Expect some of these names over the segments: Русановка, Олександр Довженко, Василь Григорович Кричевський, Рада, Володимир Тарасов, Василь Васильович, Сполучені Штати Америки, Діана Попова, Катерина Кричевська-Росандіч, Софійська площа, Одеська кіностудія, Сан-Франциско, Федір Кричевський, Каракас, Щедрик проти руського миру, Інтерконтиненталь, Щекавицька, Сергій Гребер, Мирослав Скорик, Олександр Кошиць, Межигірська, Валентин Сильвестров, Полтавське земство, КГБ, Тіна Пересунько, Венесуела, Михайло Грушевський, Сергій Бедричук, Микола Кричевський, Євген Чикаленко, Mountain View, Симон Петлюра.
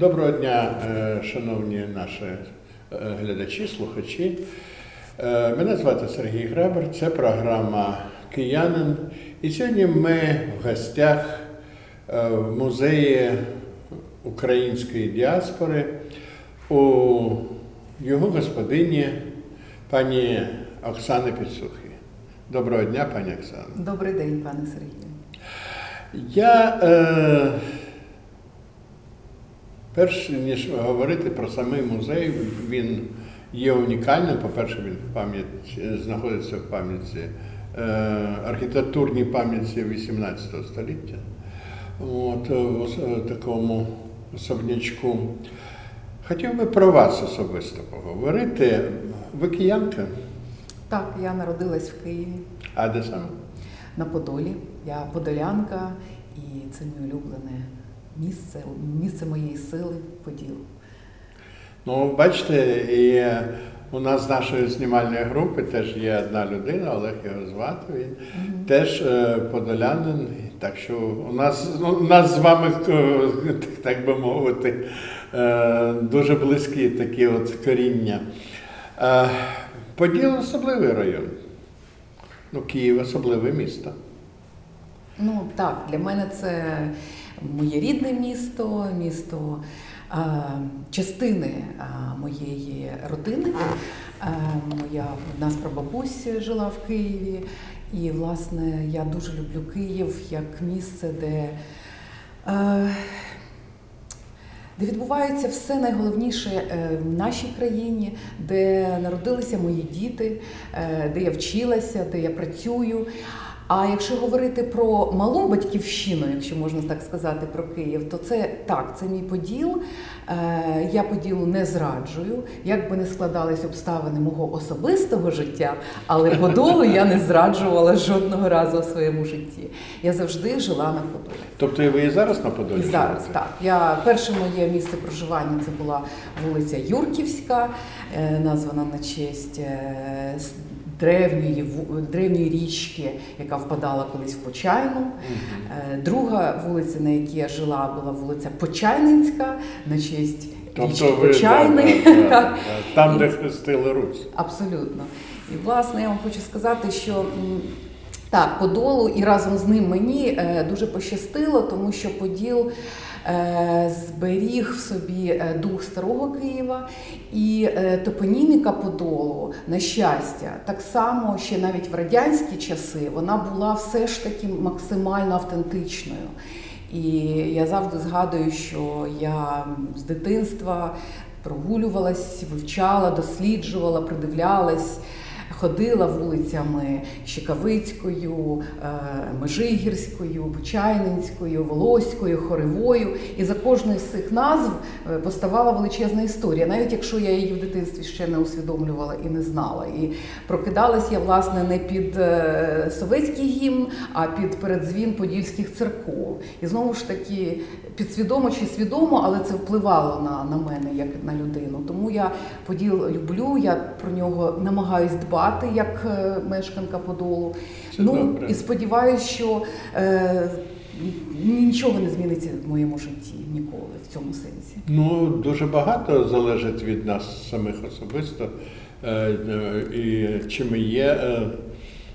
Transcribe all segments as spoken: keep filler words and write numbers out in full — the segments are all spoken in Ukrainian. Доброго дня, шановні наші глядачі, слухачі. Мене звати Сергій Гребер, це програма «Киянин». І сьогодні ми в гостях в Музеї української діаспори у його господині пані Оксани Підсухи. Доброго дня, пані Оксана. Добрий день, пане Сергію. Я... Е... Перш ніж говорити про самий музей, він є унікальним. По-перше, він знаходиться в пам'яті, архітектурній пам'яті вісімнадцятого століття, от, в такому особнячку. Хотів би про вас особисто поговорити. Ви киянка? Так, я народилась в Києві. А де саме? На Подолі. Я подолянка, і це мій улюблене Місце, місце моєї сили – Поділ. Ну, бачите, і у нас з нашої знімальної групи теж є одна людина, Олег його звати, він mm-hmm. теж подолянин. Так що у нас, у нас з вами, так би мовити, дуже близькі такі от коріння. Поділ – особливий район. Ну, Київ – особливе місто. Ну, так, для мене це моє рідне місто, місто а, частини а, моєї родини. А, моя в нас прабабуся жила в Києві. І, власне, я дуже люблю Київ як місце, де, а, де відбувається все найголовніше в нашій країні, де народилися мої діти, де я вчилася, де я працюю. А якщо говорити про малу батьківщину, якщо можна так сказати, про Київ, то це так, це мій Поділ. Я Поділу не зраджую. Як би не складались обставини мого особистого життя, але Подолу я не зраджувала жодного разу у своєму житті. Я завжди жила на Подолі. Тобто ви і зараз на Подолі? І зараз, живете? Так. Я, перше моє місце проживання – це була вулиця Юрківська, названа на честь Древньої, древньої річки, яка впадала колись в Почайну. Mm-hmm. Друга вулиця, на якій я жила, була вулиця Почайнинська, на честь тобто річки ви, Почайни. Да, да, да. Там, і, де хрестили Русь. Абсолютно. І, власне, я вам хочу сказати, що так, Подолу і разом з ним мені дуже пощастило, тому що Поділ зберіг в собі дух старого Києва, і топоніміка Подолу, на щастя, так само ще навіть в радянські часи вона була все ж таки максимально автентичною. І я завжди згадую, що я з дитинства прогулювалась, вивчала, досліджувала, придивлялась. Ходила вулицями Щекавицькою, Межигірською, Бучайнинською, Волоською, Хоревою. І за кожною з цих назв поставала величезна історія, навіть якщо я її в дитинстві ще не усвідомлювала і не знала. І прокидалась я, власне, не під совєтський гімн, а під передзвін подільських церков. І знову ж таки, підсвідомо чи свідомо, але це впливало на, на мене, як на людину. Тому я Поділ люблю, я про нього намагаюсь дбати, як мешканка Подолу. Це ну добре. І сподіваюся, що е, нічого не зміниться в моєму житті ніколи в цьому сенсі. Ну, дуже багато залежить від нас самих особисто, е, е, і чи ми є, е,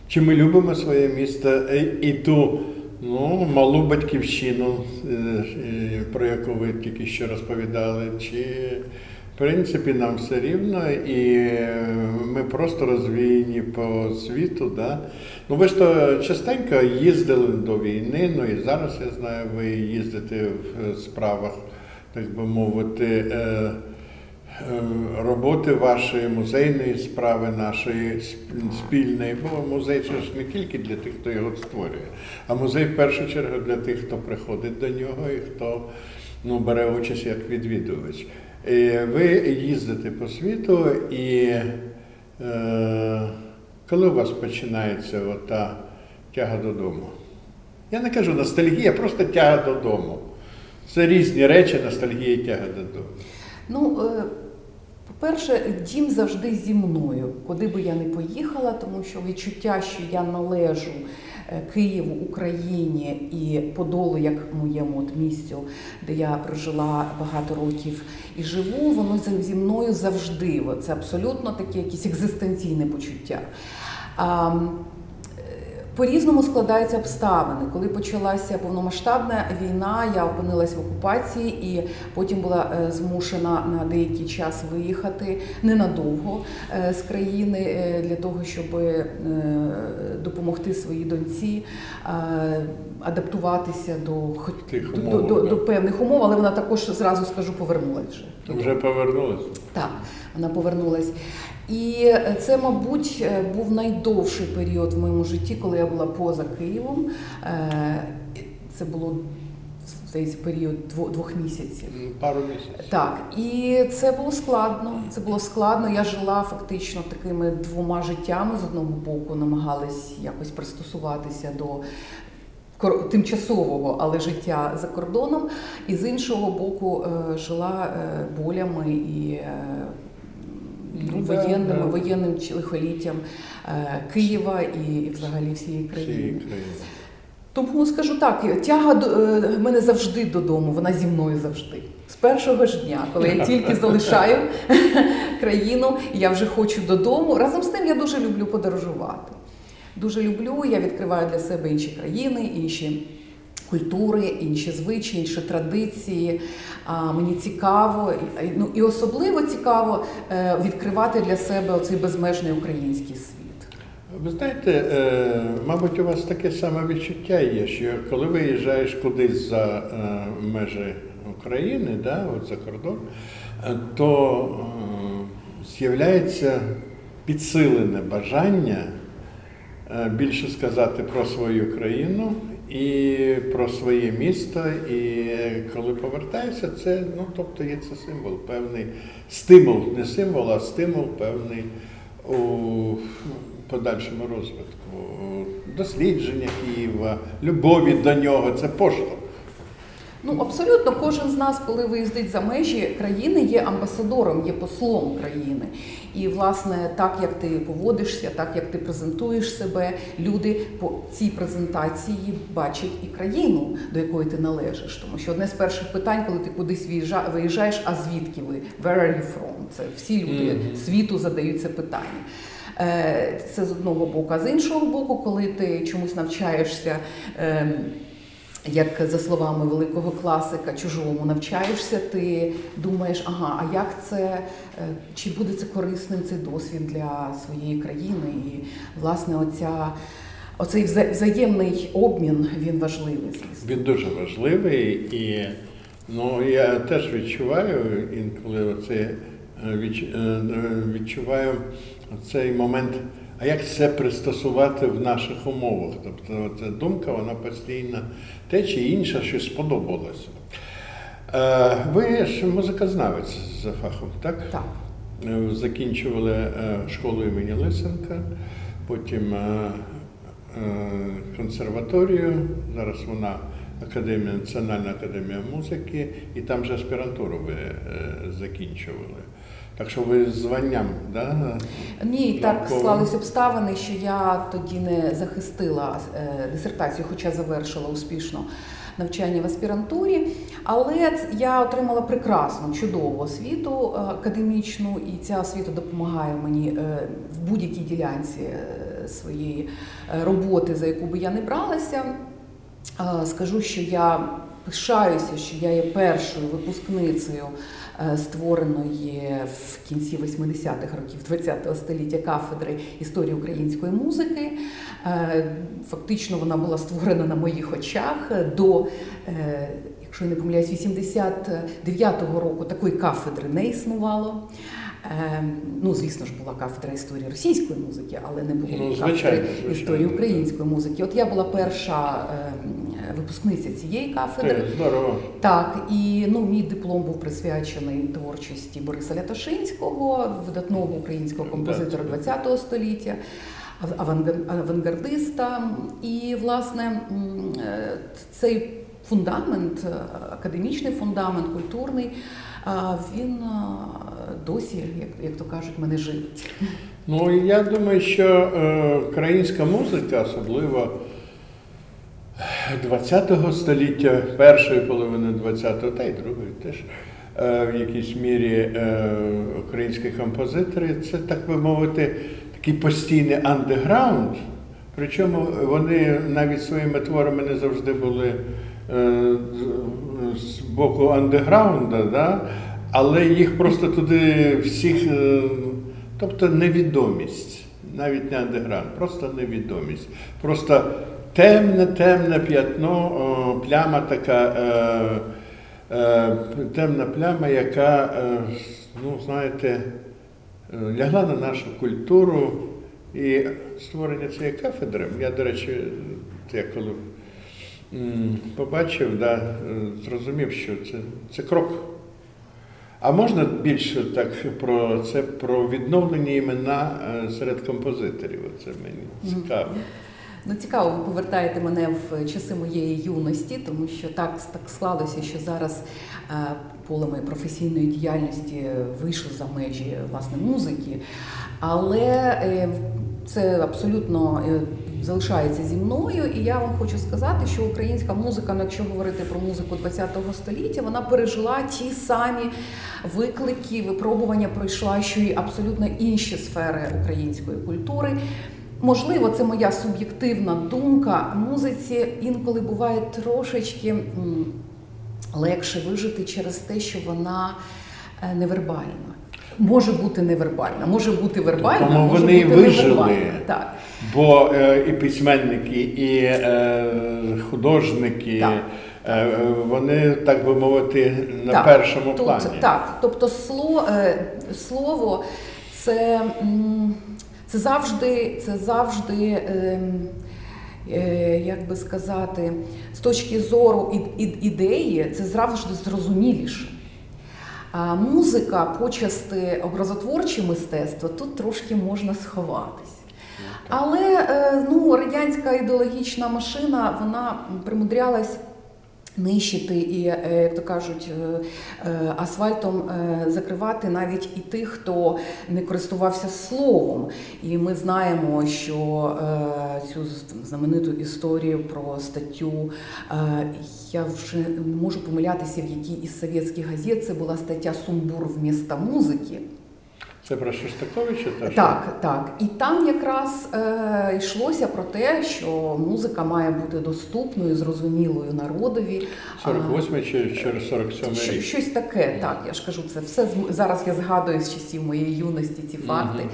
чи ми любимо своє місто е, і ту ну, малу батьківщину, е, е, про яку ви тільки що розповідали, чи в принципі, нам все рівно, і ми просто розвіяні по світу. Да? Ну, ви ж то частенько їздили до війни, ну і зараз, я знаю, ви їздите в справах, так би мовити, роботи вашої, музейної справи, нашої спільної. Бо музей це ж не тільки для тих, хто його створює, а музей в першу чергу для тих, хто приходить до нього і хто ну, бере участь як відвідувач. Ви їздите по світу, і е, коли у вас починається ота тяга додому? Я не кажу ностальгія, просто тяга додому. Це різні речі, ностальгія і тяга додому. Ну, е... Перше, дім завжди зі мною, куди би я не поїхала, тому що відчуття, що я належу Києву, Україні і Подолу, як моєму от місцю, де я прожила багато років і живу, воно зі мною завжди. Це абсолютно таке якісь екзистенційне почуття. По-різному складаються обставини. Коли почалася повномасштабна війна, я опинилась в окупації і потім була змушена на деякий час виїхати ненадовго з країни для того, щоб допомогти своїй доньці адаптуватися до, до, умов, до, до певних умов, але вона також, зразу скажу, повернулася вже. Вже повернулася? Так, вона повернулася. І це, мабуть, був найдовший період в моєму житті, коли я була поза Києвом. Це було, здається, період двох місяців. Пару місяців. Так. І це було складно. Це було складно. Я жила фактично такими двома життями. З одного боку намагалась якось пристосуватися до тимчасового, але життя за кордоном. І з іншого боку жила болями і Ну, воєнним, да, да. воєнним лихоліттям е, Києва і взагалі всієї країни. Всієї країни. Тому скажу так, тяга до е, мене завжди додому, вона зі мною завжди. З першого ж дня, коли я тільки залишаю країну, я вже хочу додому. Разом з тим я дуже люблю подорожувати. Дуже люблю, я відкриваю для себе інші країни, інші культури, інші звичаї, інші традиції. А, мені цікаво, і, ну, і особливо цікаво е, відкривати для себе оцей безмежний український світ. Ви знаєте, е, мабуть, у вас таке саме відчуття є, що коли виїжджаєш кудись за е, межі України, да, от за кордон, е, то е, з'являється підсилене бажання е, більше сказати про свою країну, і про своє місто, і коли повертаєшся, це, ну, тобто є це символ, певний стимул, не символ, а стимул певний у подальшому розвитку, дослідження Києва, любові до нього, це поштовх. Ну, абсолютно, кожен з нас, коли виїздить за межі країни, є амбасадором, є послом країни. І, власне, так, як ти поводишся, так, як ти презентуєш себе, люди по цій презентації бачать і країну, до якої ти належиш. Тому що одне з перших питань, коли ти кудись виїжджаєш, а звідки ви? Where are you from? Це всі люди mm-hmm. світу задають це питання. Це з одного боку. А з іншого боку, коли ти чомусь навчаєшся, як за словами великого класика, чужому навчаєшся, ти думаєш, ага, а як це, чи буде це корисним цей досвід для своєї країни? І, власне, оця, оцей взаємний обмін, він важливий. Звісно. Він дуже важливий, і ну, я теж відчуваю, інколи оце, відчуваю цей момент, а як це пристосувати в наших умовах? Тобто ця думка, вона постійно те чи інше, щось сподобалося. Ви ж музикознавець за фахом, так? Так. Закінчували школу імені Лисенка, потім консерваторію, зараз вона академія, Національна академія музики, і там же аспірантуру ви закінчували. Так що ви з званням, да? Ні, так склались обставини, що я тоді не захистила дисертацію, хоча завершила успішно навчання в аспірантурі. Але я отримала прекрасну, чудову освіту академічну, і ця освіта допомагає мені в будь-якій ділянці своєї роботи, за яку би я не бралася. Скажу, що я пишаюся, що я є першою випускницею створеної в кінці вісімдесятих років ХХ століття кафедри історії української музики. Фактично вона була створена на моїх очах до, якщо я не помиляюсь, вісімдесят дев'ятого року такої кафедри не існувало. Ну, звісно ж, була кафедра історії російської музики, але не було ну, кафедри звичайно, звичайно, історії української музики. От я була перша випускниця цієї кафедри. Здорово. Так, і ну, мій диплом був присвячений творчості Бориса Лятошинського, видатного українського композитора ХХ століття, авангардиста. І, власне, цей фундамент, академічний фундамент, культурний, він досі, як, як то кажуть, мене живить. Ну, я думаю, що е, українська музика, особливо двадцятого століття, першої половини двадцятого, та й другої теж, в якійсь мірі українські композитори, це, так би мовити, такий постійний андеграунд, причому вони навіть своїми творами не завжди були з боку андеграунда, да? Але їх просто туди всіх, тобто невідомість, навіть не андеграунд, просто невідомість, просто темне-темне п'ятно, пляма така, темна пляма, яка, ну, знаєте, лягла на нашу культуру, і створення цієї кафедри, я, до речі, я коли побачив, да, зрозумів, що це, це крок. А можна більше так про це, про відновлені імена серед композиторів? Це мені цікаво. Ну, цікаво, ви повертаєте мене в часи моєї юності, тому що так, так склалося, що зараз поле моєї професійної діяльності вийшло за межі, власне, музики. Але це абсолютно залишається зі мною, і я вам хочу сказати, що українська музика, якщо говорити про музику двадцятого століття, вона пережила ті самі виклики, випробування, пройшла ще й абсолютно інші сфери української культури. Можливо, це моя суб'єктивна думка, музиці інколи буває трошечки легше вижити через те, що вона невербальна. Може бути невербальна, може бути вербальна, тому може вони бути вижили, так. Бо е, і письменники, і е, художники, так. Е, вони, так би мовити, на так. першому Тут, плані. Так, тобто слово, е, слово це... М Це завжди, це завжди е, е, як би сказати, з точки зору і, і, ідеї, це завжди зрозуміліше. А музика, почасти образотворче мистецтво, тут трошки можна сховатися. Але е, ну, радянська ідеологічна машина, вона примудрялась нищити і, як то кажуть, асфальтом закривати навіть і тих, хто не користувався словом. І ми знаємо, що цю знамениту історію про статтю, я вже не можу помилятися, в якій із совєтських газет, це була стаття «Сумбур вмісто музики». Це про Шостаковича? Так, так. І там якраз е, йшлося про те, що музика має бути доступною, зрозумілою народові. сорок восьмий чи через сорок сьомий рік? Щось таке, так, я ж кажу, це все зараз я згадую з часів моєї юності ці факти. Угу.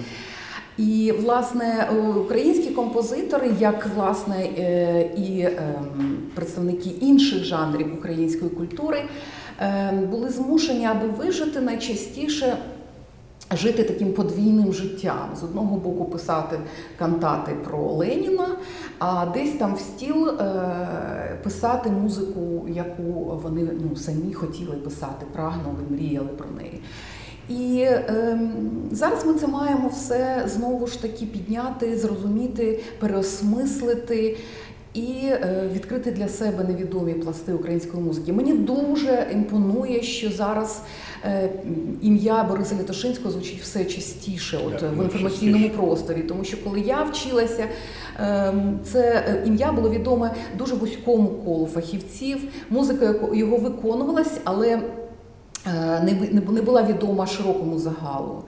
І, власне, українські композитори, як, власне, і представники інших жанрів української культури, були змушені, аби вижити найчастіше, жити таким подвійним життям. З одного боку писати кантати про Леніна, а десь там в стіл писати музику, яку вони, ну, самі хотіли писати, прагнули, мріяли про неї. І е, зараз ми це маємо все знову ж таки підняти, зрозуміти, переосмислити і е, відкрити для себе невідомі пласти української музики. Мені дуже імпонує, що зараз е, ім'я Бориса Лятошинського звучить все частіше от, yeah, в інформаційному частіше. просторі, тому що коли я вчилася, е, це ім'я було відоме дуже вузькому колу фахівців, музика його виконувалась, але е, не, не була відома широкому загалу.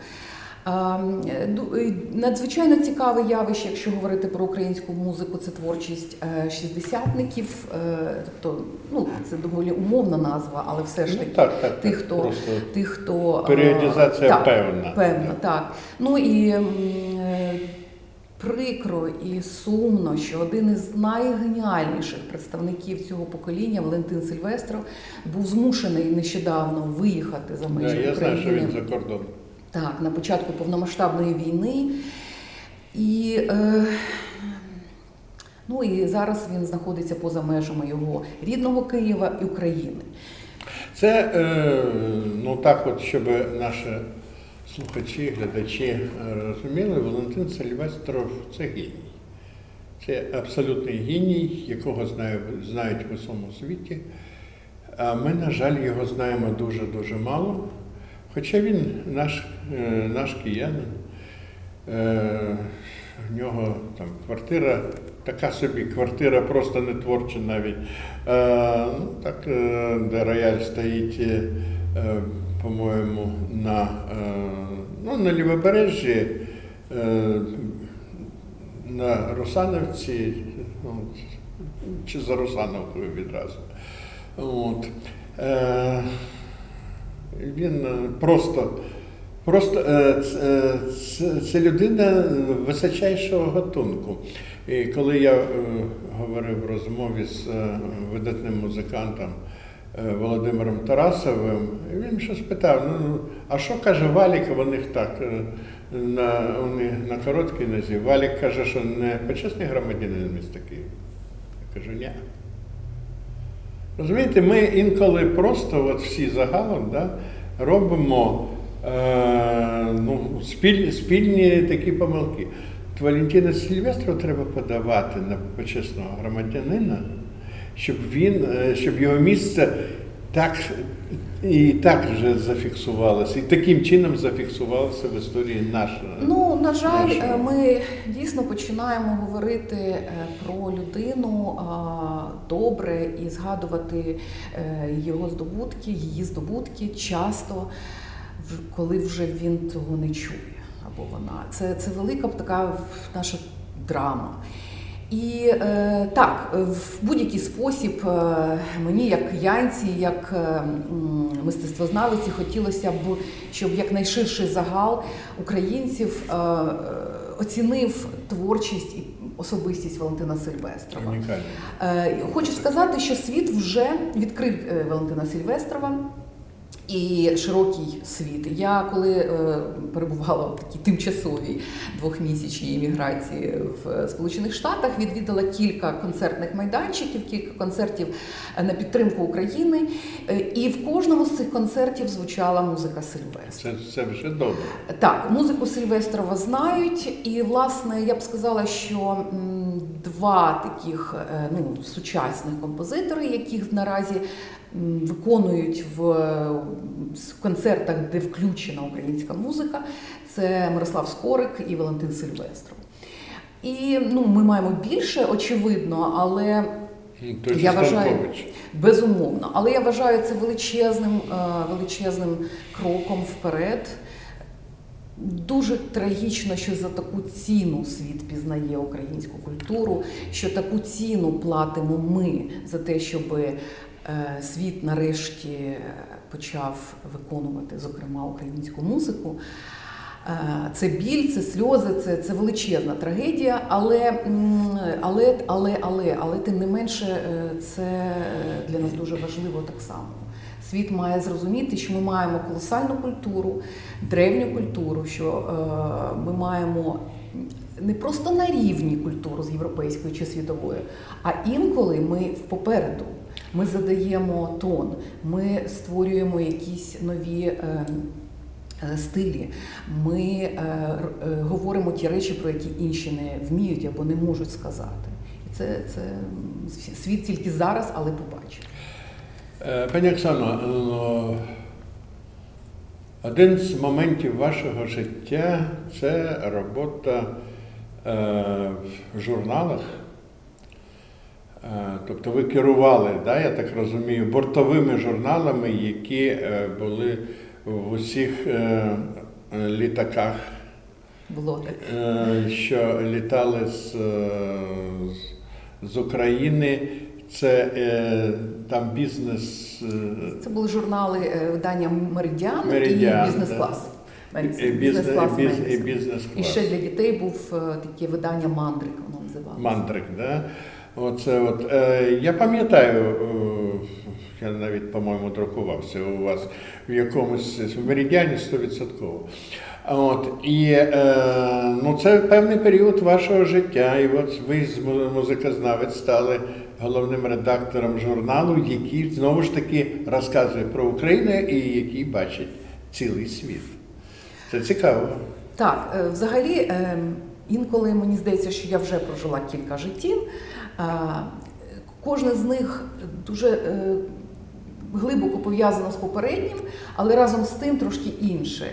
Надзвичайно цікаве явище, якщо говорити про українську музику, це творчість шістдесятників, тобто, ну, це доволі умовна назва, але все ж таки, ну, так, так, тих, хто, тих, хто... Періодизація так, певна. певна так. Ну і прикро і сумно, що один із найгеніальніших представників цього покоління, Валентин Сильвестров, був змушений нещодавно виїхати за межі України. Я знаю, що він за кордон. Так, на початку повномасштабної війни, і, е, ну, і зараз він знаходиться поза межами його рідного Києва і України. Це, е, ну так от, щоб наші слухачі, глядачі розуміли, Валентин Сильвестров – це геній. Це абсолютний геній, якого знають в усьому світі, а ми, на жаль, його знаємо дуже-дуже мало. Хоча він наш, наш киянин, в нього там квартира така собі квартира, просто не творча навіть. Е, ну, так, е, де рояль стоїть, е, по-моєму, на, е, ну, на лівобережжі, е, на Русановці, ну, чи за Русановкою відразу. От. Е, він просто, просто це, це людина височайшого гатунку. І коли я е, говорив в розмові з е, видатним музикантом е, Володимиром Тарасовим, він щось питав, ну, а що каже Валік, вони так, е, на, вони на короткій нозі, Валік каже, що не почесний громадянин міста Києва. Я кажу, ні. Розумієте, ми інколи просто от всі загалом, да, робимо е, ну, спіль, спільні такі помилки. Валентина Сильвестрова треба подавати на почесного громадянина, щоб він, щоб його місце так і так вже зафіксувалося, і таким чином зафіксувалося в історії нашого. Ну, на жаль, нашого. Ми дійсно починаємо говорити про людину добре і згадувати його здобутки, її здобутки часто, коли вже він цього не чує. Або вона. Це, це велика така наша драма. І е, так, в будь-який спосіб е, мені, як киянці, як е, мистецтвознавиці, хотілося б, щоб якнайширший загал українців е, оцінив творчість і особистість Валентина Сильвестрова. Е, хочу сказати, що світ вже відкрив Валентина Сильвестрова. І широкий світ. Я коли е, перебувала в такій тимчасовій двохмісячній еміграції в Сполучених Штатах, відвідала кілька концертних майданчиків, кілька концертів на підтримку України. Е, і в кожному з цих концертів звучала музика Сильвестрова. Це, це вже добре. Так, музику Сильвестрова знають. І, власне, я б сказала, що м, два таких е, ну, сучасних композитори, яких наразі виконують в, в концертах, де включена українська музика, це Мирослав Скорик і Валентин Сильвестров. І ну, ми маємо більше, очевидно, але Той я вважаю, безумовно, але я вважаю це величезним, величезним кроком вперед. Дуже трагічно, що за таку ціну світ пізнає українську культуру, що таку ціну платимо ми за те, щоб світ нарешті почав виконувати, зокрема, українську музику. Це біль, це сльози, це, це величезна трагедія, але, але, але, але, але тим не менше це для нас дуже важливо так само. Світ має зрозуміти, що ми маємо колосальну культуру, древню культуру, що ми маємо не просто на рівні культуру з європейською чи світовою, а інколи ми попереду. Ми задаємо тон, ми створюємо якісь нові е, е, стилі, ми е, е, говоримо ті речі, про які інші не вміють або не можуть сказати. І це, це світ тільки зараз, але побачить. Пані Оксано, один з моментів вашого життя – це робота е, в журналах. Тобто ви керували, да, я так розумію, бортовими журналами, які були в усіх літаках, було так, що літали з, з України. Це там бізнес... Це були журнали видання «Меридіан», «Меридіан» і «Бізнес-клас». І бізнес-клас, і бізнес-клас. І ще для дітей був таке видання «Мандрик», воно називалося. «Мандрик», так. Да? Оце от. Я пам'ятаю, я навіть, по-моєму, друкувався у вас в якомусь в Меридіані сто відсотків. От. І ну, це певний період вашого життя. І от ви з музикознавець стали головним редактором журналу, який знову ж таки розказує про Україну і який бачить цілий світ. Це цікаво. Так, взагалі, інколи мені здається, що я вже прожила кілька життів. Кожне з них дуже е, глибоко пов'язано з попереднім, але разом з тим трошки інше.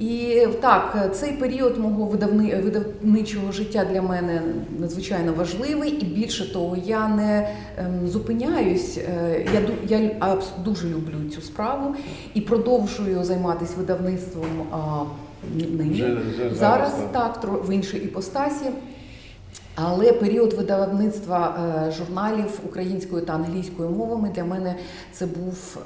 І так, цей період мого видавни, видавничого життя для мене надзвичайно важливий, і більше того, я не ем, зупиняюсь, е, я, я абс, дуже люблю цю справу і продовжую займатися видавництвом е, нині. Зараз, зараз так, в іншій іпостасі. Але період видавництва журналів українською та англійською мовами для мене це був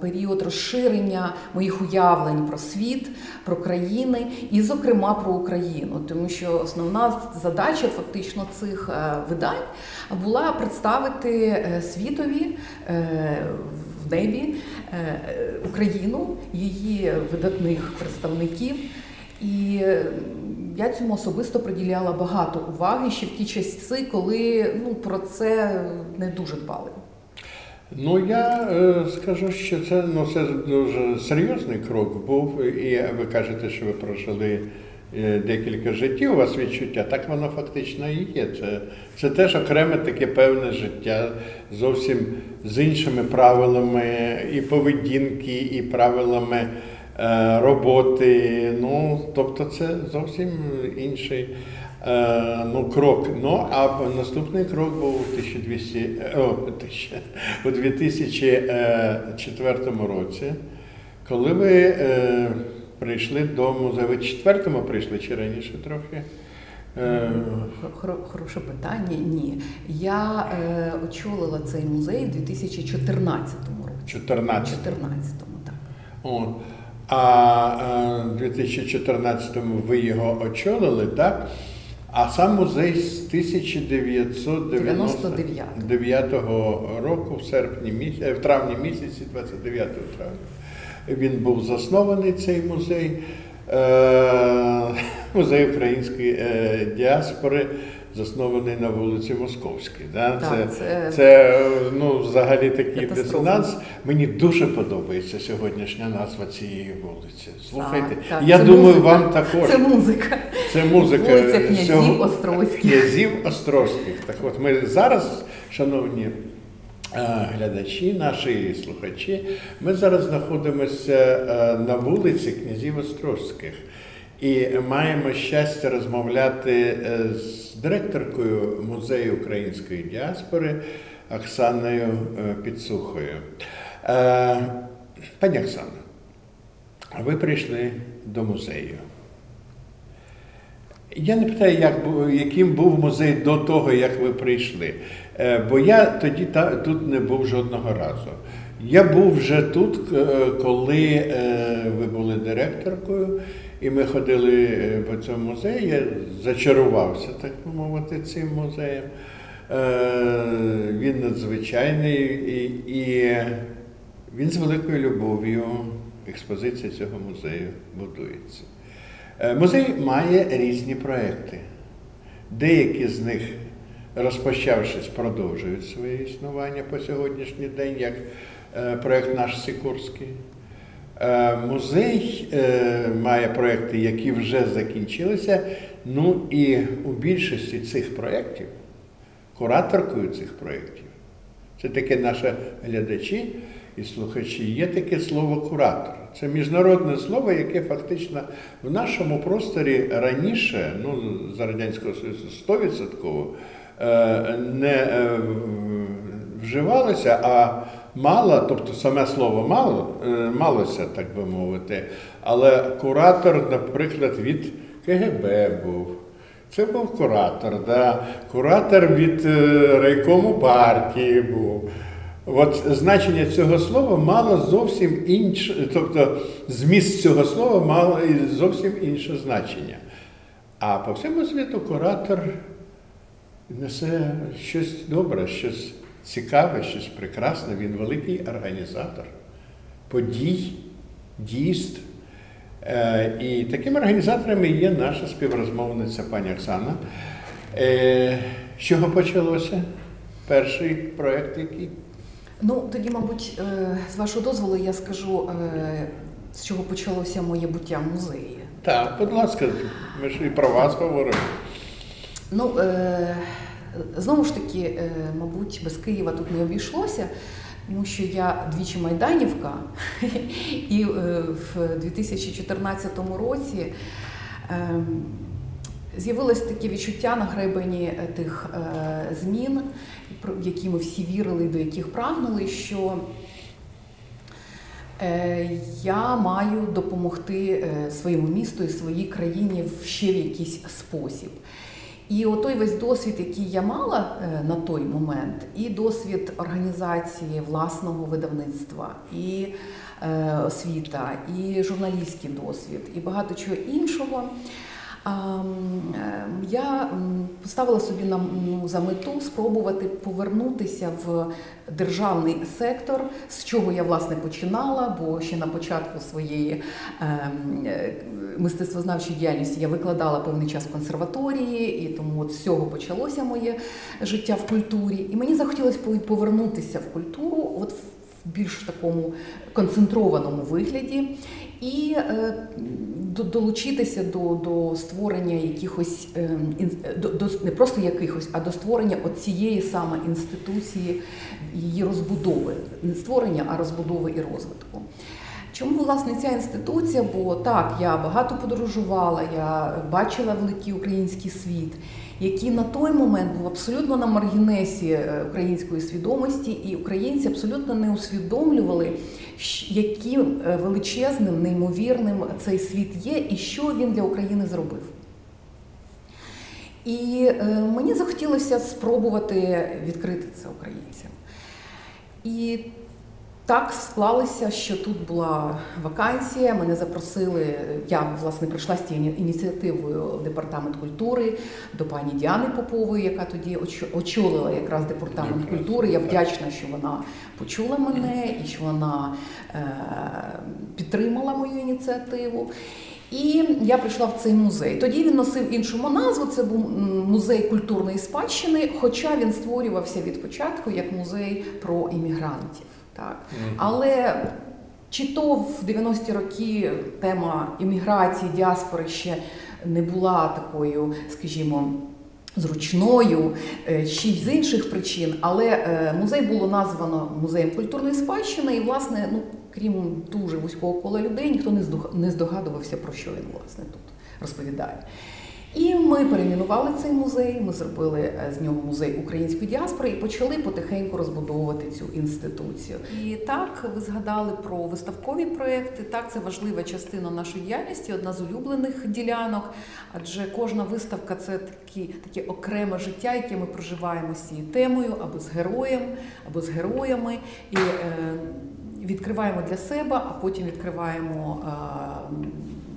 період розширення моїх уявлень про світ, про країни і, зокрема, про Україну. Тому що основна задача фактично цих видань була представити світові в небі Україну, її видатних представників. І я цьому особисто приділяла багато уваги ще в ті часи, коли ну, про це не дуже дбали. Ну, я е, скажу, що це, ну, це дуже серйозний крок був, і ви кажете, що ви прожили е, декілька життів, у вас відчуття, так воно фактично і є. Це, це теж окреме таке певне життя, зовсім з іншими правилами і поведінки, і правилами роботи, ну, тобто це зовсім інший ну, крок. Ну, а наступний крок був у дві тисячі четвертому році, коли ви прийшли до музею. Ви четвертому прийшли чи раніше трохи? Хороше питання, ні. Я е, очолила цей музей у дві тисячі чотирнадцятому році. чотирнадцятому? чотирнадцятому, так. О. А в дві тисячі чотирнадцятому ви його очолили, так? А сам музей з тисяча дев'ятсот дев'яносто дев'ятого року, в серпні місяці, в травні місяці, двадцять дев'ятого травня, він був заснований, цей музей, музей української діаспори, заснований на вулиці Московській. Да? Так, це це, це ну, взагалі такий дисонанс. Мені дуже подобається сьогоднішня назва цієї вулиці. Слухайте, так, так, я думаю, музика. Вам також. Це музика. Це музика. Вулиця Князів Острозьких. Князів Острозьких. Так от ми зараз, шановні глядачі, наші слухачі, ми зараз знаходимося на вулиці Князів Острозьких. І маємо щастя розмовляти з директоркою Музею української діаспори Оксаною Підсухою. Пані Оксано, ви прийшли до музею. Я не питаю, як, яким був музей до того, як ви прийшли, бо я тоді та, тут не був жодного разу. Я був вже тут, коли ви були директоркою, і ми ходили по цьому музею, я зачарувався, так би мовити, цим музеєм. Він надзвичайний, і, і він з великою любов'ю, експозиція цього музею будується. Музей має різні проекти. Деякі з них, розпочавшись, продовжують своє існування по сьогоднішній день, як проект «Наш Сікорський». Музей має проекти, які вже закінчилися, ну і у більшості цих проєктів, кураторкою цих проєктів, це таке наші глядачі і слухачі, є таке слово «куратор». Це міжнародне слово, яке фактично в нашому просторі раніше, ну, за Радянського Союзу сто відсотків не вживалося, а мало, тобто саме слово мало, малося, так би мовити, але куратор, наприклад, від КГБ був. Це був куратор, да? Куратор від райкому партії був. От значення цього слова мало зовсім інше, тобто зміст цього слова мало зовсім інше значення. А по всьому світу куратор несе щось добре, щось цікаве, щось прекрасне, він великий організатор подій, дійств. І такими організаторами є наша співрозмовниця пані Оксана. З чого почалося перший проєкт, який? Ну, тоді, мабуть, з вашого дозволу я скажу, з чого почалося моє буття в музеї. Так, будь ласка, ми ж і про вас говоримо. Ну, знову ж таки, мабуть, без Києва тут не обійшлося. Тому що я двічі майданівка, і в дві тисячі чотирнадцятому році з'явилось таке відчуття на гребені тих змін, в які ми всі вірили, до яких прагнули, що я маю допомогти своєму місту і своїй країні ще в якийсь спосіб. І отой весь досвід, який я мала на той момент, і досвід організації власного видавництва, і е, освіта, і журналістський досвід, і багато чого іншого, е, я поставила собі на, ну, за мету спробувати повернутися в державний сектор, з чого я, власне, починала, бо ще на початку своєї е, мистецтвознавчої діяльності я викладала певний час в консерваторії, і тому от з цього почалося моє життя в культурі. І мені захотілося повернутися в культуру от в більш такому концентрованому вигляді і е, долучитися до, до створення якихось, е, до, до, не просто якихось, а до створення от цієї саме інституції, її розбудови. Не створення, а розбудови і розвитку. Чому, власне, ця інституція? Бо так, я багато подорожувала, я бачила великий український світ, який на той момент був абсолютно на маргінесі української свідомості, і українці абсолютно не усвідомлювали, яким величезним, неймовірним цей світ є і що він для України зробив. І мені захотілося спробувати відкрити це українцям. І так склалося, що тут була вакансія, мене запросили, я, власне, прийшла з цією ініціативою в Департамент культури до пані Діани Попової, яка тоді очолила якраз Департамент культури. Я вдячна, що вона почула мене і що вона е- підтримала мою ініціативу. І я прийшла в цей музей. Тоді він носив іншу назву, це був музей культурної спадщини, хоча він створювався від початку як музей про іммігрантів. Так. Але чи то в дев'яності роки тема імміграції, діаспори ще не була такою, скажімо, зручною, чи з інших причин, але музей було названо музеєм культурної спадщини, і, власне, ну, крім дуже вузького кола людей, ніхто не здогадувався, про що він, власне, тут розповідає. І ми перейменували цей музей, ми зробили з нього музей української діаспори і почали потихеньку розбудовувати цю інституцію. І так, ви згадали про виставкові проєкти, так, це важлива частина нашої діяльності, одна з улюблених ділянок, адже кожна виставка – це такі, таке окреме життя, яке ми проживаємо з цією темою, або з героєм, або з героями. І е, відкриваємо для себе, а потім відкриваємо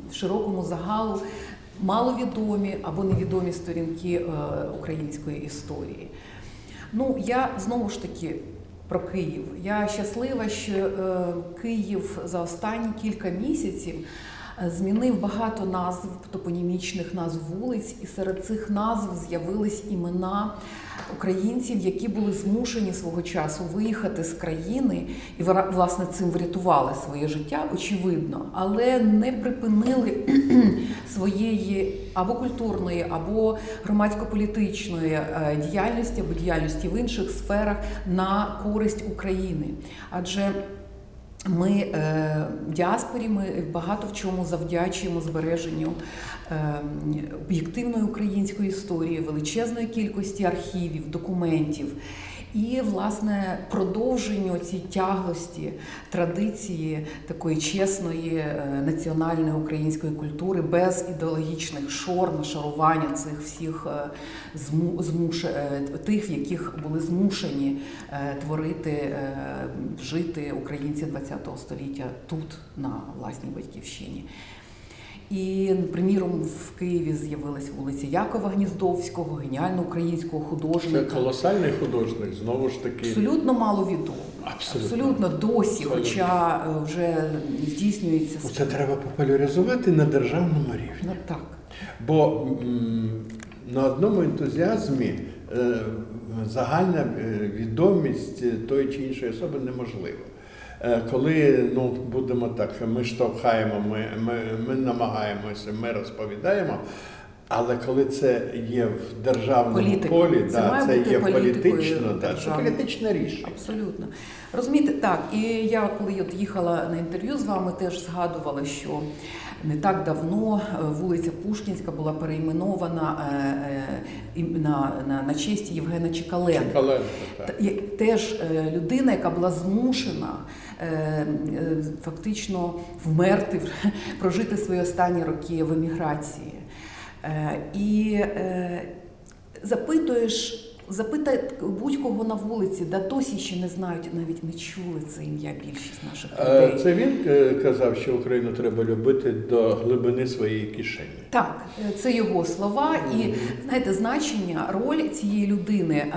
е, широкому загалу маловідомі або невідомі сторінки е, української історії. Ну, я знову ж таки про Київ. Я щаслива, що е, Київ за останні кілька місяців змінив багато назв, топонімічних назв вулиць, і серед цих назв з'явились імена українців, які були змушені свого часу виїхати з країни і, власне, цим врятували своє життя, очевидно, але не припинили своєї або культурної, або громадсько-політичної діяльності, або діяльності в інших сферах на користь України. Адже ми в діаспорі, ми багато в чому завдячуємо збереженню об'єктивної української історії, величезної кількості архівів, документів і, власне, продовженню цієї тяглості, традиції такої чесної національної української культури без ідеологічних шор, нашарування цих всіх змуш... тих, в яких були змушені творити, жити українці ХХ століття тут, на власній батьківщині. І, приміром, в Києві з'явилась вулиця Якова Гніздовського, геніального українського художника. Це колосальний художник, знову ж таки. Абсолютно маловідомий. Абсолютно. Абсолютно досі, Абсолютно. Хоча вже здійснюється. Це треба популяризувати на державному рівні. Ну, так. Бо м- на одному ентузіазмі е- загальна відомість тої чи іншої особи неможлива. Коли, ну, будемо так, ми штовхаємо, ми, ми, ми намагаємося, ми розповідаємо, Але коли це є в державному Політика. полі, це, да, це є політично, да, це політичне рішення. Абсолютно. Розумієте, так. І я, коли їхала на інтерв'ю з вами, теж згадувала, що не так давно вулиця Пушкінська була перейменована на, на, на честь Євгена Чикаленка. Чикаленка, так. Теж людина, яка була змушена фактично вмерти, прожити свої останні роки в еміграції. І е, запитуєш, запитай будь-кого на вулиці, да досі ще не знають, навіть не чули це ім'я більшість наших людей. Це він казав, що Україну треба любити до глибини своєї кишені. Так, це його слова mm-hmm. і, знаєте, значення, роль цієї людини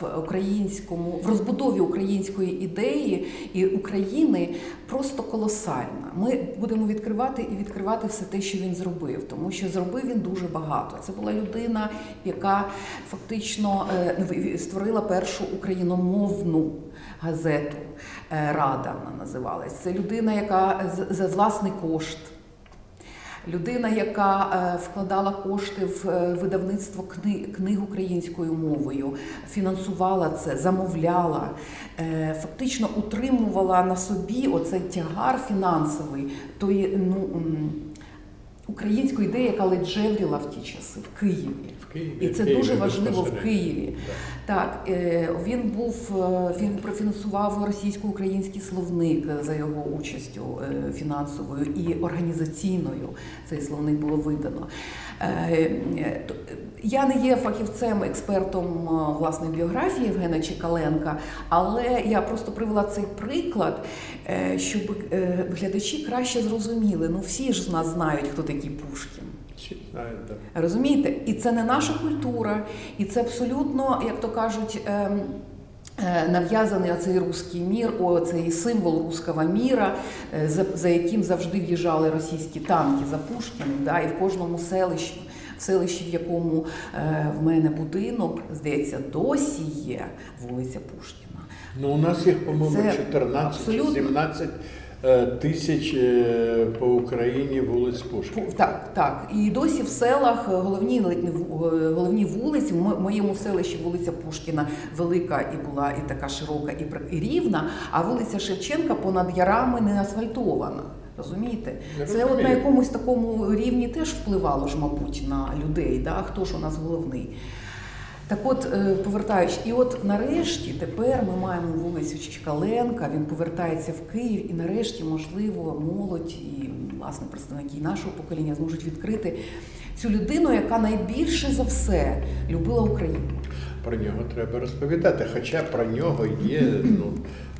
в українському, в розбудові української ідеї і України просто колосальна. Ми будемо відкривати і відкривати все те, що він зробив, тому що зробив він дуже багато. Це була людина, яка фактично створила першу україномовну газету, «Рада» вона називалась. Це людина, яка за власний кошт, людина, яка вкладала кошти в видавництво книг, книг українською мовою, фінансувала це, замовляла, фактично утримувала на собі оцей тягар фінансовий, тої, ну, української ідеї, яка леджевріла в ті часи в Києві. І це дуже важливо в Києві. Так, він був, він профінансував російсько-український словник за його участю фінансовою і організаційною. Цей словник було видано. Я не є фахівцем, експертом власної біографії Євгена Чикаленка, але я просто привела цей приклад, щоб глядачі краще зрозуміли. Ну всі ж з нас знають, хто такий Пушкін. Розумієте? І це не наша культура, і це абсолютно, як то кажуть, нав'язаний оцей русський мір, оцей символ русского міра, за, за яким завжди в'їжджали російські танки за Пушкіним, да, і в кожному селищі. Селищі, в якому е, в мене будинок, здається, досі є вулиця Пушкіна. Ну, у нас їх, по-моєму, чотирнадцять-сімнадцять е, тисяч е, по Україні вулиць Пушкіна. Так, так. І досі в селах, головні, головні вулиці, в моєму селищі вулиця Пушкіна велика і була, і така широка, і, і рівна, а вулиця Шевченка понад ярами не асфальтована. Розумієте? Це от на якомусь такому рівні теж впливало ж, мабуть, на людей, да? Хто ж у нас головний. Так от, повертаючись, і от нарешті тепер ми маємо вулицю Чикаленка, він повертається в Київ, і нарешті, можливо, молодь і, власне, представники нашого покоління зможуть відкрити цю людину, яка найбільше за все любила Україну. Про нього треба розповідати, хоча про нього є, ну,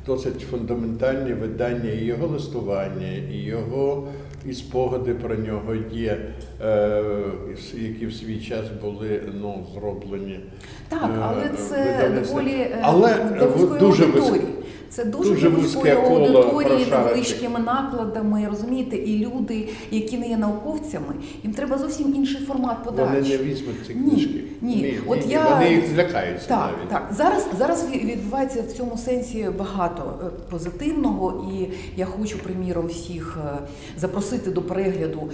досить фундаментальні видання, і його листування, і його, і спогади про нього є, е, які в свій час були, ну, зроблені. Так, але це доволі дуже вузької. Це дуже вузької аудиторії, невеличкими накладами, розумієте, і люди, які не є науковцями, їм треба зовсім інший формат подачі. Вони не візьмуть ці книжки. Ні, ні. От ні. Я... Вони їх злякаються так, навіть. Так. Зараз, зараз відбувається в цьому сенсі багато позитивного, і я хочу, приміром, всіх запросити до перегляду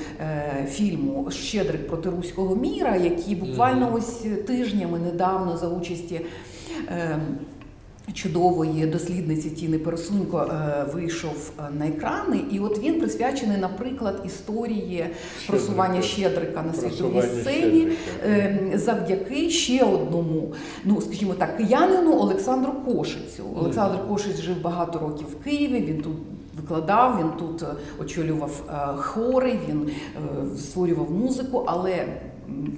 фільму «Щедрик проти руського міра», який буквально ось тижнями недавно за участі чудової дослідниці Тіни Пересунько вийшов на екрани, і от він присвячений, наприклад, історії просування Щедрика на світовій сцені завдяки ще одному, ну, скажімо так, киянину Олександру Кошицю. Олександр Кошиць жив багато років в Києві, він тут викладав, він тут очолював хори, він створював музику, але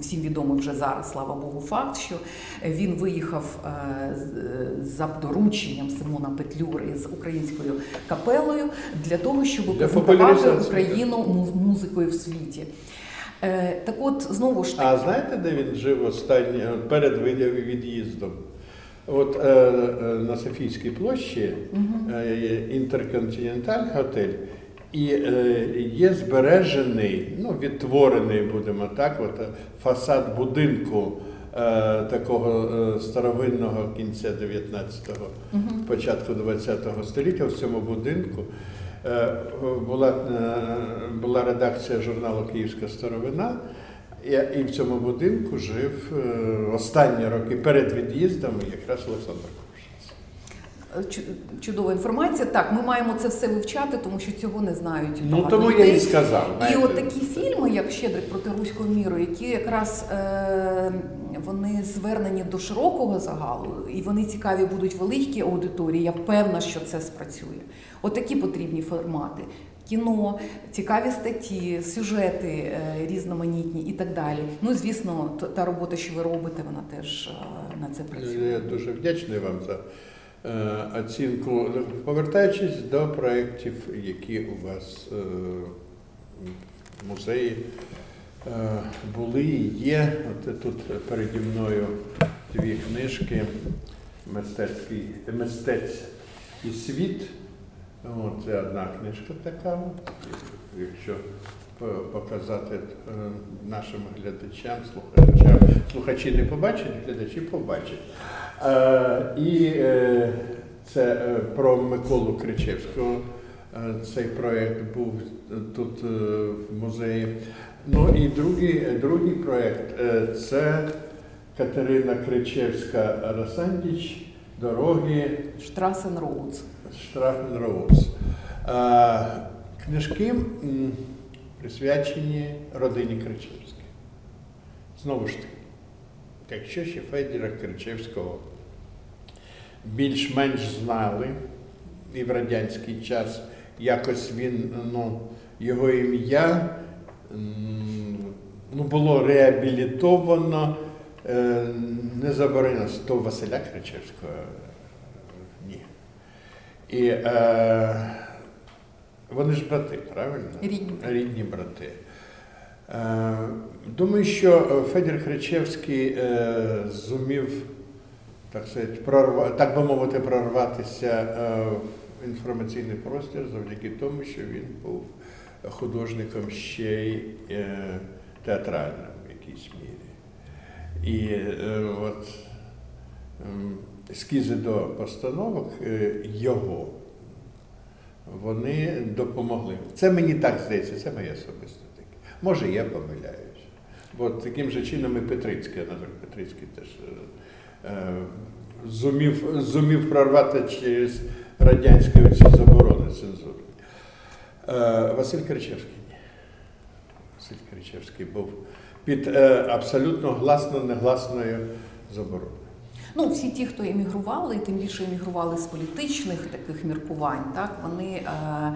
всім відомо вже зараз, слава Богу, факт, що він виїхав за дорученням Симона Петлюри з українською капелою для того, щоб презентувати Україну музикою в світі. Так от, знову ж таки... А знаєте, де він жив останній, перед від'їздом? От е, на Софійській площі «Інтерконтиненталь» готель. І е, є збережений, ну, відтворений, будемо так, от, фасад будинку е, такого е, старовинного кінця дев'ятнадцятого, mm-hmm. початку двадцятого століття. В цьому будинку е, була, е, була редакція журналу «Київська старовина», І в цьому будинку жив останні роки перед від'їздом якраз Олександр. Чудова інформація. Так, ми маємо це все вивчати, тому що цього не знають багато. Ну, тому людей. Я і сказав. І от такі фільми, як «Щедрик проти руського міру», які якраз е вони звернені до широкого загалу, і вони цікаві будуть великій аудиторії, я певна, що це спрацює. От такі потрібні формати. Кіно, цікаві статті, сюжети е різноманітні і так далі. Ну, звісно, та робота, що ви робите, вона теж е на це працює. Я дуже вдячний вам за оцінку, повертаючись до проєктів, які у вас в музеї були і є. От тут переді мною дві книжки «Мистецький мистець і світ». От, це одна книжка така, якщо показати нашим глядачам, слухачам. Слухачі не побачать, глядачі побачать. І це про Миколу Кричевського, цей проєкт був тут в музеї. Ну і другий, другий проєкт – це Катерина Кричевська-Росандіч, дороги… Штрасенроудс. Штрасенроудс. Книжки присвячені родині Кричевських. Знову ж таки, якщо ще Федіра Кричевського більш-менш знали, і в радянський час якось він, ну, його ім'я, ну, було реабілітовано, не заборонено, то Василя Кричевського ні. І е, вони ж брати, правильно? Рідні. Рідні брати. Думаю, що Федір Кричевський зумів, так сказати, прорвати, так би мовити, прорватися в інформаційний простір завдяки тому, що він був художником ще й театральним в якійсь мірі. І от ескізи до постановок його, вони допомогли. Це мені так здається, це моє особисте. Може, я помиляюся. Бо таким же чином і Петрицький, Анатолій Петрицький теж е, зумів, зумів прорвати через радянські оці заборони, цензури. Е, Василь Кричевський ні. Василь Кричевський був під е, абсолютно гласно-негласною забороною. Ну, всі ті, хто емігрували, і тим більше емігрували з політичних таких міркувань, так, вони... Е,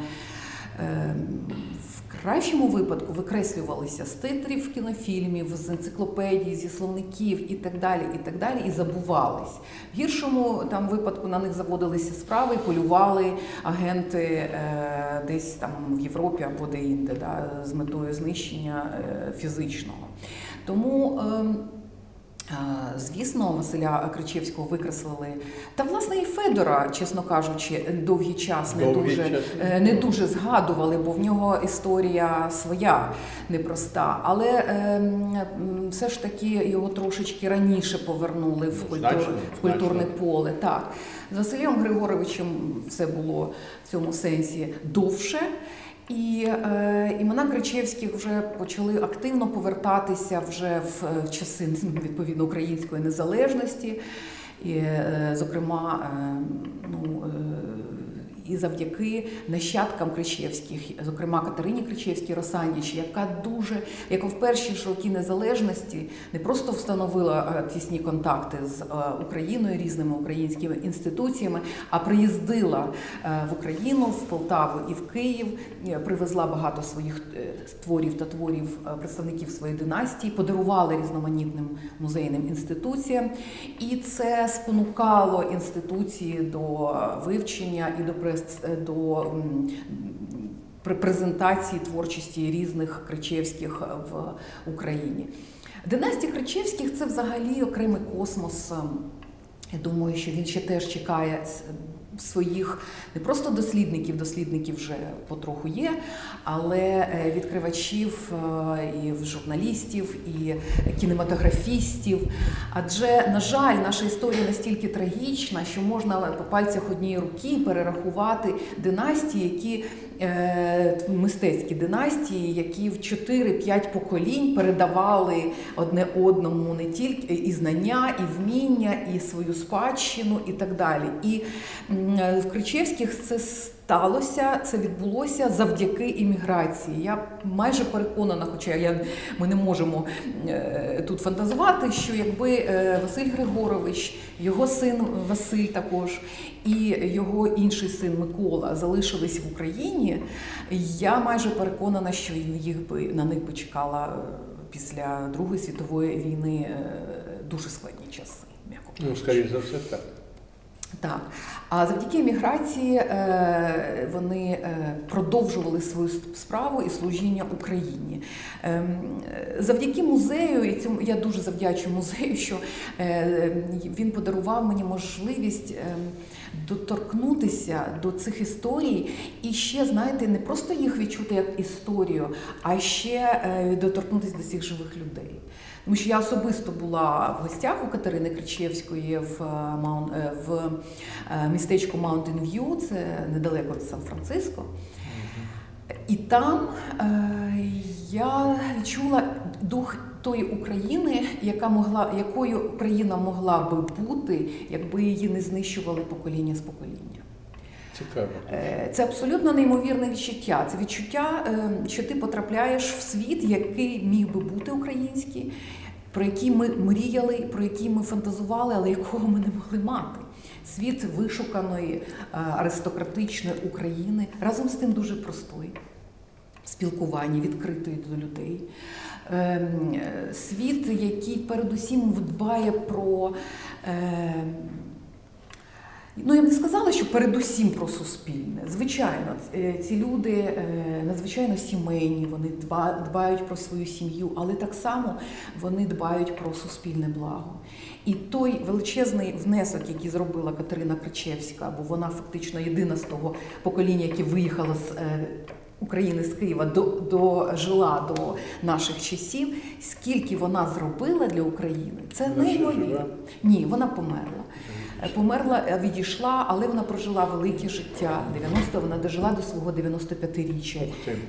е, В кращому випадку викреслювалися з титрів кінофільмів, з енциклопедій, зі словників і так далі, і так далі, і забувались. В гіршому там випадку на них заводилися справи, полювали агенти е, десь там в Європі або де-інде, да, з метою знищення е, фізичного. Тому, е, е, звісно, Василя Кричевського викреслили, та, власне, і Федора, чесно кажучи, довгий час не довгий дуже час. не дуже згадували, бо в нього історія своя непроста. Але е, все ж таки його трошечки раніше повернули в, культур, значно, в культурне значно. поле. Так, з Василем Григоровичем все було в цьому сенсі довше. І е, імена Кричевських вже почали активно повертатися вже в, в часи, відповідно, української незалежності. І, зокрема, ну, і завдяки нащадкам Кричевських, зокрема Катерині Кричевській-Росандіч, яка дуже, яка в перші роки незалежності не просто встановила тісні контакти з Україною, різними українськими інституціями, а приїздила в Україну, в Полтаву і в Київ, привезла багато своїх творів та творів представників своєї династії, подарувала різноманітним музейним інституціям, і це спонукало інституції до вивчення і до презентації, до презентації творчості різних Кричевських в Україні. Династія Кричевських – це взагалі окремий космос. Я думаю, що він ще теж чекає своїх не просто дослідників, дослідників вже потроху є, але відкривачів, і журналістів, і кінематографістів. Адже, на жаль, наша історія настільки трагічна, що можна по пальцях однієї руки перерахувати династії, які мистецькі династії, які в чотири-п'ять поколінь передавали одне одному не тільки і знання, і вміння, і свою спадщину, і так далі. І в Кричевських це сталося, це відбулося завдяки імміграції. Я майже переконана, хоча я, ми не можемо тут фантазувати, що якби Василь Григорович, його син Василь також і його інший син Микола залишились в Україні, я майже переконана, що їх би, на них би чекала після Другої світової війни дуже складні часи, м'яко кажучи. Ну, скоріше за все, так. Так. А завдяки еміграції вони продовжували свою справу і служіння Україні. Завдяки музею, і цьому я дуже завдячую музею, що він подарував мені можливість доторкнутися до цих історій і ще, знаєте, не просто їх відчути як історію, а ще доторкнутися до цих живих людей. Тому що я особисто була в гостях у Катерини Кричевської в, в містечку Mountain View, це недалеко від Сан-Франциско. І там я відчула дух тої України, яка могла, якою Україна могла би бути, якби її не знищували покоління з покоління. Цікаво. Це абсолютно неймовірне відчуття. Це відчуття, що ти потрапляєш в світ, який міг би бути український, про який ми мріяли, про який ми фантазували, але якого ми не могли мати. Світ вишуканої аристократичної України, разом з тим дуже простої, спілкування, відкритої до людей. Світ, який передусім дбає про... Ну, я б не сказала, що передусім про суспільне. Звичайно, ці люди надзвичайно сімейні, вони дбають про свою сім'ю, але так само вони дбають про суспільне благо. І той величезний внесок, який зробила Катерина Кричевська, бо вона фактично єдина з того покоління, яке виїхало з України, з Києва, дожила до, до наших часів, скільки вона зробила для України, це неймовірно. Ні, вона померла. Померла, відійшла, але вона прожила велике життя. дев'яносто вона дожила до свого дев'яностоп'ятиріччя.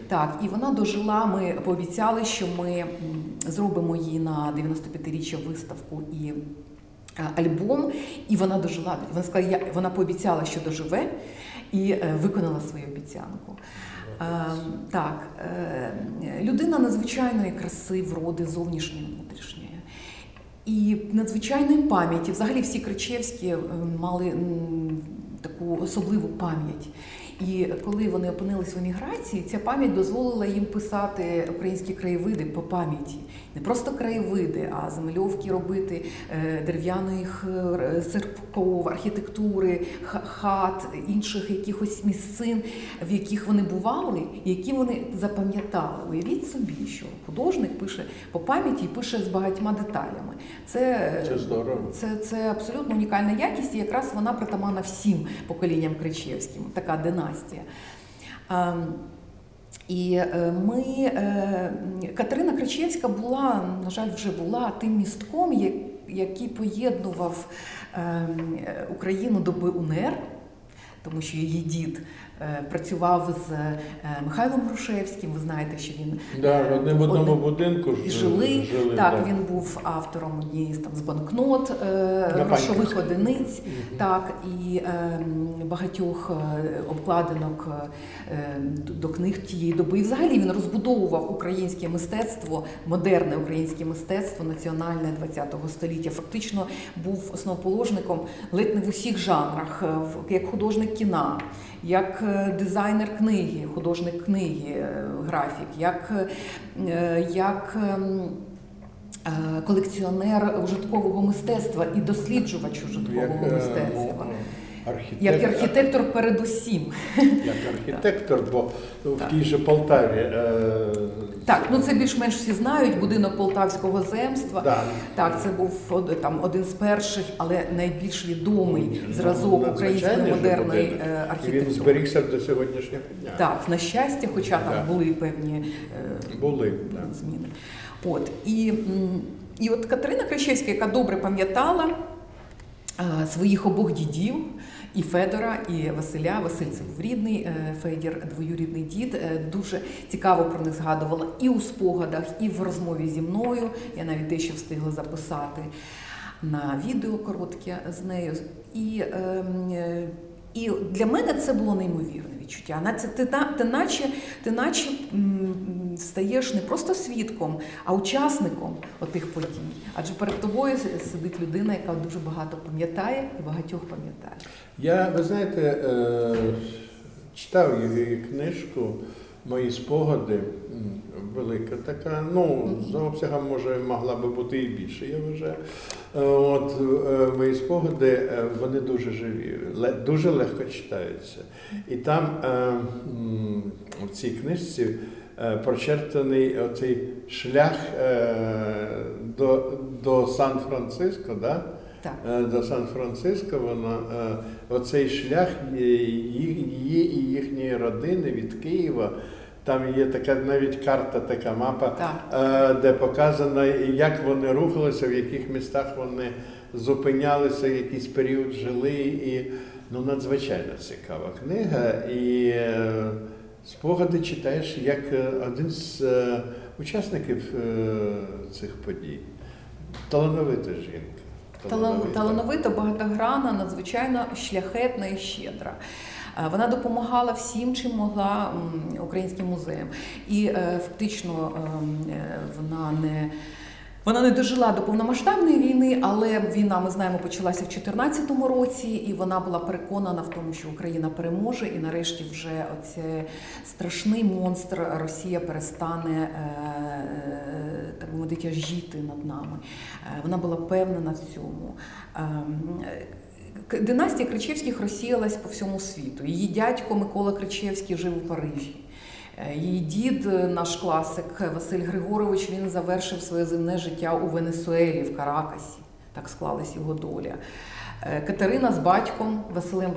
Так, і вона дожила, ми пообіцяли, що ми зробимо її на дев'яностоп'ятиріччя виставку і альбом. І вона дожила, вона сказала, я, вона пообіцяла, що доживе, і виконала свою обіцянку. Так, людина надзвичайної краси, вроди, зовнішньої, внутрішньої. І надзвичайної пам'яті. Взагалі всі Кричевські мали таку особливу пам'ять. І коли вони опинились в еміграції, ця пам'ять дозволила їм писати українські краєвиди по пам'яті. Не просто краєвиди, а замальовки робити дерев'яних церков, архітектури, хат, інших якихось місцин, в яких вони бували, які вони запам'ятали. Уявіть собі, що художник пише по пам'яті і пише з багатьма деталями. Це, це здорово. Це, це абсолютно унікальна якість, і якраз вона притаманна всім поколінням Кричевським. Така династія. І ми, Катерина Кричевська була, на жаль, вже була тим містком, який поєднував Україну доби УНР, тому що її дід працював з Михайлом Грушевським, ви знаєте, що він... Да, в одному будинку ж жили. жили так, да. Він був автором однієї там, з банкнот, грошових одиниць, угу. Так, і е, багатьох обкладинок е, до книг тієї доби. І взагалі він розбудовував українське мистецтво, модерне українське мистецтво, національне ХХ століття. Фактично був основоположником ледь не в усіх жанрах, як художник кіна, як дизайнер книги, художник книги, графік, як, як колекціонер ужиткового мистецтва і досліджувач ужиткового як, мистецтва. Архітектор, як архітектор передусім. Як архітектор, бо в тій же Полтаві. Так, ну це більш-менш всі знають, будинок Полтавського земства. Да. Так, це був там один з перших, але найбільш відомий зразок української модерної архітектури. Він зберігся до сьогоднішнього дня. Так, на щастя, хоча там да. були певні були, да. зміни. От, і, і от Катерина Кричевська, яка добре пам'ятала, своїх обох дідів, і Федора, і Василя. Василь це був рідний, Федір – двоюрідний дід. Дуже цікаво про них згадувала і у спогадах, і в розмові зі мною. Я навіть дещо встигла записати на відео коротке з нею. І, і для мене це було неймовірне відчуття. Ти, ти наче, ти наче стаєш не просто свідком, а учасником отих подій. Адже перед тобою сидить людина, яка дуже багато пам'ятає і багатьох пам'ятає. Я, ви знаєте, читав її книжку, мої спогади, велика така, ну, за обсягом, може, могла би бути і більше, я вважаю. От, мої спогади, вони дуже живі, дуже легко читаються. І там, в цій книжці, прочертаний оцей шлях до, до Сан-Франциско, да? Так. До Сан-Франциско, вона, оцей шлях її і їхньої родини від Києва. Там є така навіть карта, така мапа, так, де показано, як вони рухалися, в яких містах вони зупинялися, якийсь період жили. І, ну, надзвичайно цікава книга. І спогади читаєш як один з учасників цих подій. Талановита жінка. Талановита, Талановита багатогранна, надзвичайно шляхетна і щедра. Вона допомагала всім, чим могла, українським музеям. І фактично вона не, вона не дожила до повномасштабної війни, але війна, ми знаємо, почалася в дві тисячі чотирнадцятому році, і вона була переконана в тому, що Україна переможе, і нарешті вже оцей страшний монстр Росія перестане, так би мовити, жити над нами. Вона була певна в цьому. Династія Кричевських розсіялась по всьому світу. Її дядько Микола Кричевський жив у Парижі. Її дід, наш класик Василь Григорович, він завершив своє земне життя у Венесуелі, в Каракасі. Так склалась його доля. Катерина з батьком Василем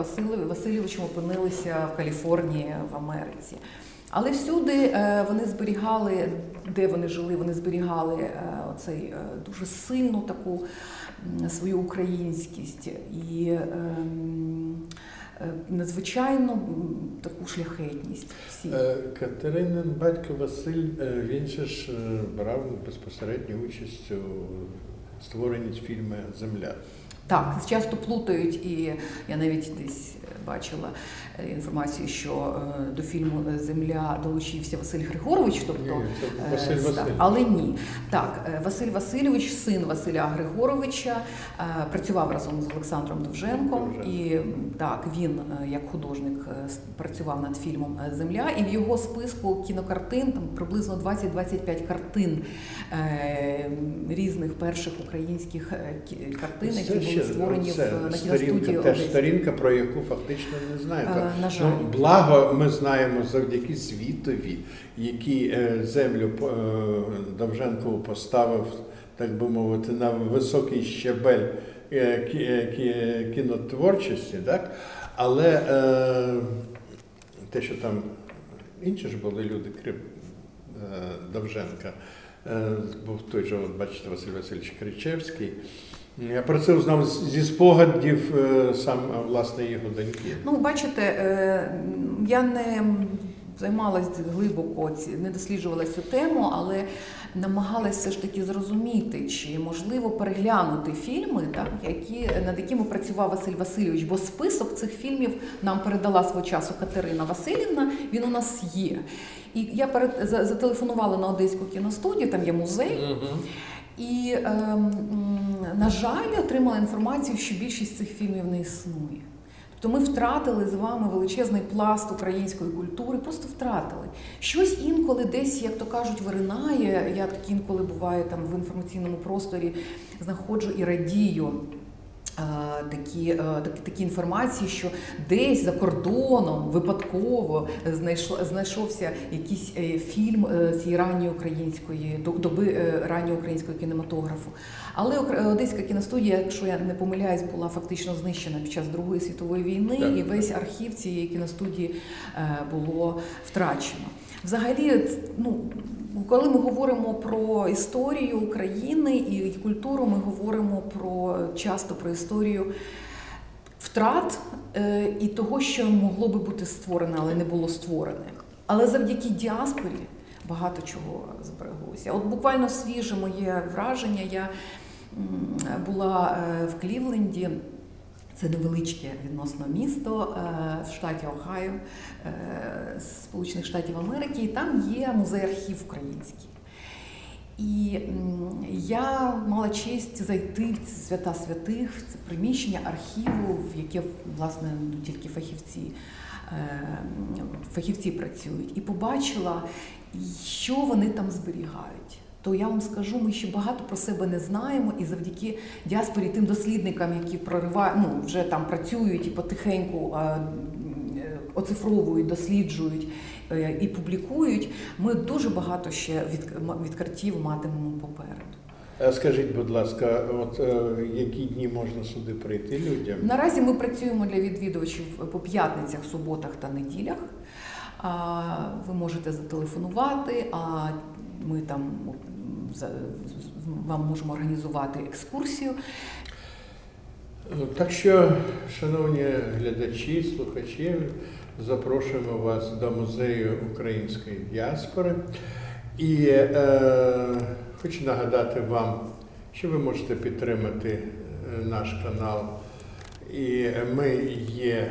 Васильовичем опинилися в Каліфорнії, в Америці. Але всюди вони зберігали, де вони жили, вони зберігали оцей дуже сильну таку свою українськість і е, е, надзвичайно таку шляхетність. Всі. Катеринин батько Василь, він ще ж брав безпосередню участь у створенні фільму «Земля». Так, часто плутають, і я навіть десь бачила інформацію, що до фільму «Земля» долучився Василь Григорович, тобто ні, Василь Васильович. Але ні. Так, Василь Васильович, син Василя Григоровича, працював разом з Олександром Довженком, і так, він як художник працював над фільмом «Земля», і в його списку кінокартин там приблизно двадцять-двадцять п'ять картин різних перших українських картин, які були створені в кіностудії Олег. Сторінка, про яку фактично не знаєте. Ну, благо ми знаємо завдяки світові, який землю Довженкову поставив, так би мовити, на високий щебель кінотворчості, так? Але те, що там інші ж були люди, крім Довженка, був той же, от, бачите, Василь Васильович Кричевський. Я про це узнав зі спогадів сам, власне, його доньки. Ну, бачите, я не займалась глибоко, не досліджувала цю тему, але намагалась все ж таки зрозуміти, чи можливо переглянути фільми, так, які, над якими працював Василь Васильович, бо список цих фільмів нам передала свого часу Катерина Васильівна, він у нас є. І я перед, за, зателефонувала на Одеську кіностудію, там є музей. Угу. І, е, на жаль, отримала інформацію, що більшість цих фільмів не існує. Тобто ми втратили з вами величезний пласт української культури, просто втратили. Щось інколи десь, як то кажуть, виринає, я так інколи буваю там в інформаційному просторі, знаходжу і радію. Такі, такі, такі інформації, що десь за кордоном випадково знайшло, знайшовся якийсь фільм з ранньої української доби ранньої українського кінематографу. Але Одеська кіностудія, якщо я не помиляюсь, була фактично знищена під час Другої світової війни, так, і весь архів цієї кіностудії було втрачено. Взагалі, ну, Коли ми говоримо про історію України і культуру, ми говоримо про, часто про історію втрат і того, що могло би бути створене, але не було створене. Але завдяки діаспорі багато чого збереглося. От буквально свіже моє враження, я була в Клівленді, це невеличке відносно місто в штаті Огайо, Сполучених Штатів Америки, і там є музей-архів український. І я мала честь зайти в ці свята святих, в це приміщення архіву, в яке, власне, тільки фахівці, фахівці працюють, і побачила, що вони там зберігають. То я вам скажу, ми ще багато про себе не знаємо, і завдяки діаспорі, тим дослідникам, які проривають, ну, вже там працюють і потихеньку оцифровують, досліджують і публікують, ми дуже багато ще відкриттів матимемо попереду. Скажіть, будь ласка, от які дні можна сюди прийти людям? Наразі ми працюємо для відвідувачів по п'ятницях, суботах та неділях. Ви можете зателефонувати, а ми там вам можемо організувати екскурсію. Так що, шановні глядачі, слухачі, запрошуємо вас до Музею української діаспори. І е, хочу нагадати вам, що ви можете підтримати наш канал. І ми є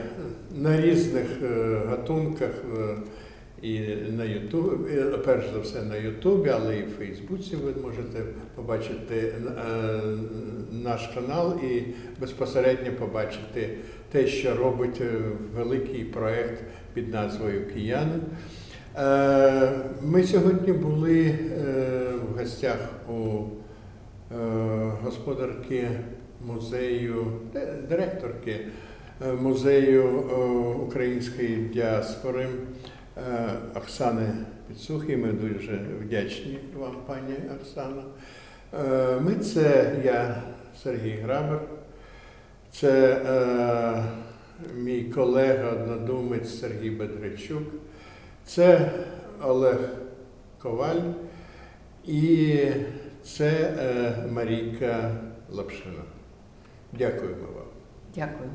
на різних гатунках, і на Ютубі, перш за все на Ютубі, але і в Фейсбуці ви можете побачити наш канал і безпосередньо побачити те, що робить великий проєкт під назвою «Киянин». Ми сьогодні були в гостях у господарки музею, директорки музею української діаспори Оксани Підсухи. Ми дуже вдячні вам, пані Оксана. Ми це, я, Сергій Гребер, це е, мій колега, однодумець Сергій Бедричук, це Олег Коваль і це е, Марійка Лапшина. Дякуємо вам. Дякую.